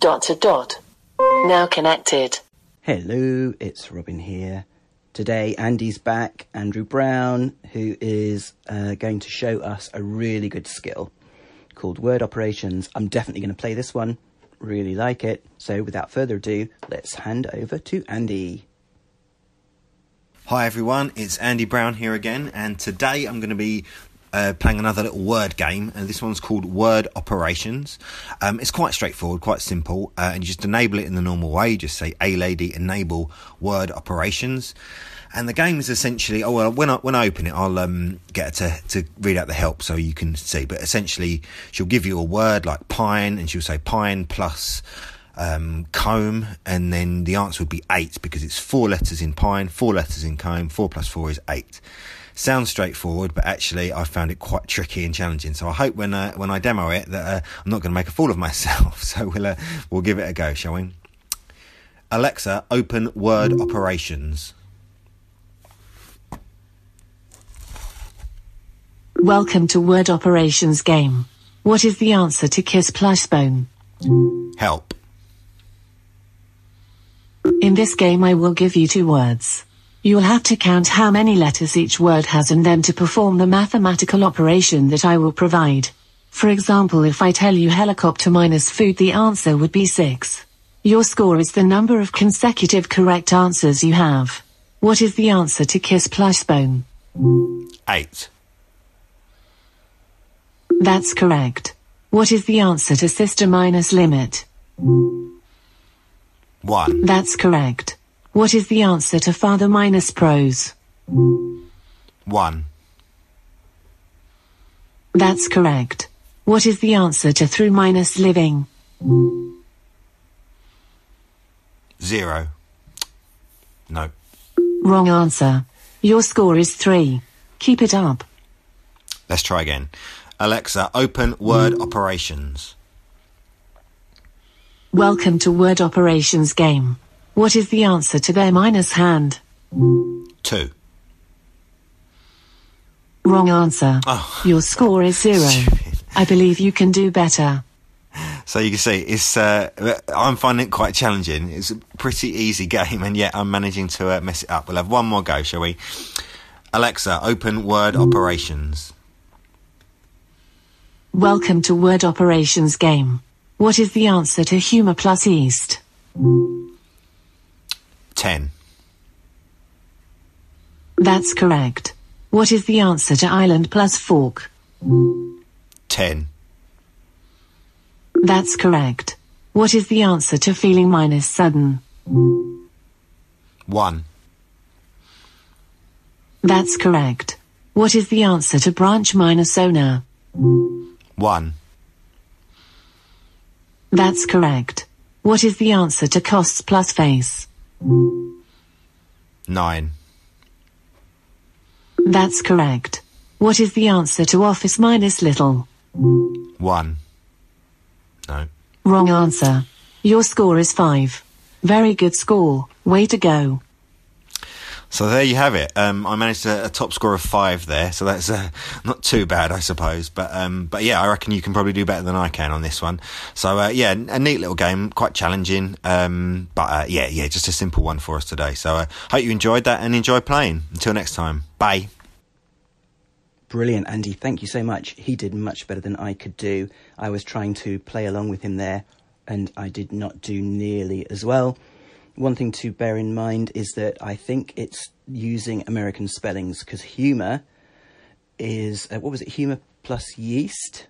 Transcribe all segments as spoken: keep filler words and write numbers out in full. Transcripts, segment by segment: dot to dot. Now connected. Hello, it's Robin here. Today Andy's back, Andrew Brown, who is uh, going to show us a really good skill called Word Operations. I'm definitely going to play this one, really like it. So without further ado, let's hand over to Andy. Hi everyone, it's Andy Brown here again, and today I'm going to be Uh, playing another little word game, and this one's called Word Operations. Um, it's quite straightforward, quite simple, uh, and you just enable it in the normal way. You just say, "Hey lady, enable Word Operations," and the game is essentially, oh well, when I when I open it, I'll um, get her to to read out the help so you can see. But essentially, she'll give you a word like pine, and she'll say pine plus um, comb, and then the answer would be eight because it's four letters in pine, four letters in comb. Four plus four is eight. Sounds straightforward, but actually I found it quite tricky and challenging. So I hope when uh, when I demo it that uh, I'm not going to make a fool of myself. So we'll uh, we'll give it a go, shall we? Alexa, open Word Operations. Welcome to Word Operations game. What is the answer to kiss plus bone? Help. In this game, I will give you two words. You'll have to count how many letters each word has and then to perform the mathematical operation that I will provide. For example, if I tell you helicopter minus food, the answer would be six. Your score is the number of consecutive correct answers you have. What is the answer to kiss plus bone? Eight. That's correct. What is the answer to sister minus limit? One. That's correct. What is the answer to father minus prose? One. That's correct. What is the answer to through minus living? Zero. No. Wrong answer. Your score is three. Keep it up. Let's try again. Alexa, open Word Operations. Welcome to Word Operations game. What is the answer to their minus hand? Two. Wrong answer. Oh. Your score is zero. Stupid. I believe you can do better. So you can see, it's. Uh, I'm finding it quite challenging. It's a pretty easy game, and yet I'm managing to uh, mess it up. We'll have one more go, shall we? Alexa, open Word Operations. Welcome to Word Operations game. What is the answer to humour plus east? ten. That's correct. What is the answer to island plus fork? ten. That's correct. What is the answer to feeling minus sudden? one. That's correct. What is the answer to branch minus owner? one. That's correct. What is the answer to costs plus face? Nine. That's correct. What is the answer to office minus little? One. No. Wrong answer. Your score is five. Very good score. Way to go. So there you have it. Um, I managed a, a top score of five there, so that's uh, not too bad, I suppose. But um, but yeah, I reckon you can probably do better than I can on this one. So uh, yeah, a neat little game, quite challenging. Um, but uh, yeah, yeah, just a simple one for us today. So I uh, hope you enjoyed that and enjoy playing. Until next time, bye. Brilliant, Andy. Thank you so much. He did much better than I could do. I was trying to play along with him there, and I did not do nearly as well. One thing to bear in mind is that I think it's using American spellings, because humour is, uh, what was it, humour plus yeast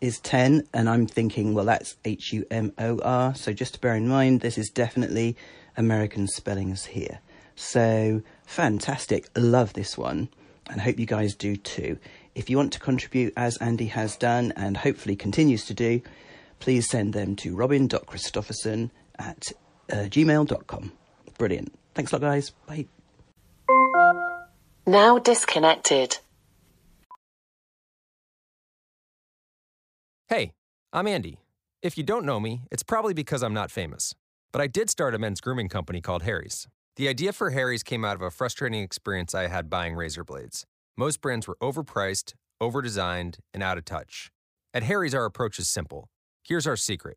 is ten, and I'm thinking, well, that's H U M O R, so just to bear in mind, this is definitely American spellings here. So, fantastic, love this one, and hope you guys do too. If you want to contribute, as Andy has done, and hopefully continues to do, please send them to robin.christopherson at Uh, gmail dot com. Brilliant. Thanks a lot, guys. Bye. Now disconnected. Hey, I'm Andy. If you don't know me, it's probably because I'm not famous. But I did start a men's grooming company called Harry's. The idea for Harry's came out of a frustrating experience I had buying razor blades. Most brands were overpriced, overdesigned, and out of touch. At Harry's, our approach is simple. Here's our secret.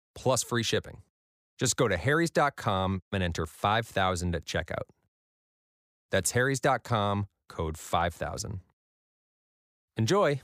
plus free shipping. Just go to harrys dot com and enter five thousand at checkout. That's harrys dot com, code five thousand. Enjoy!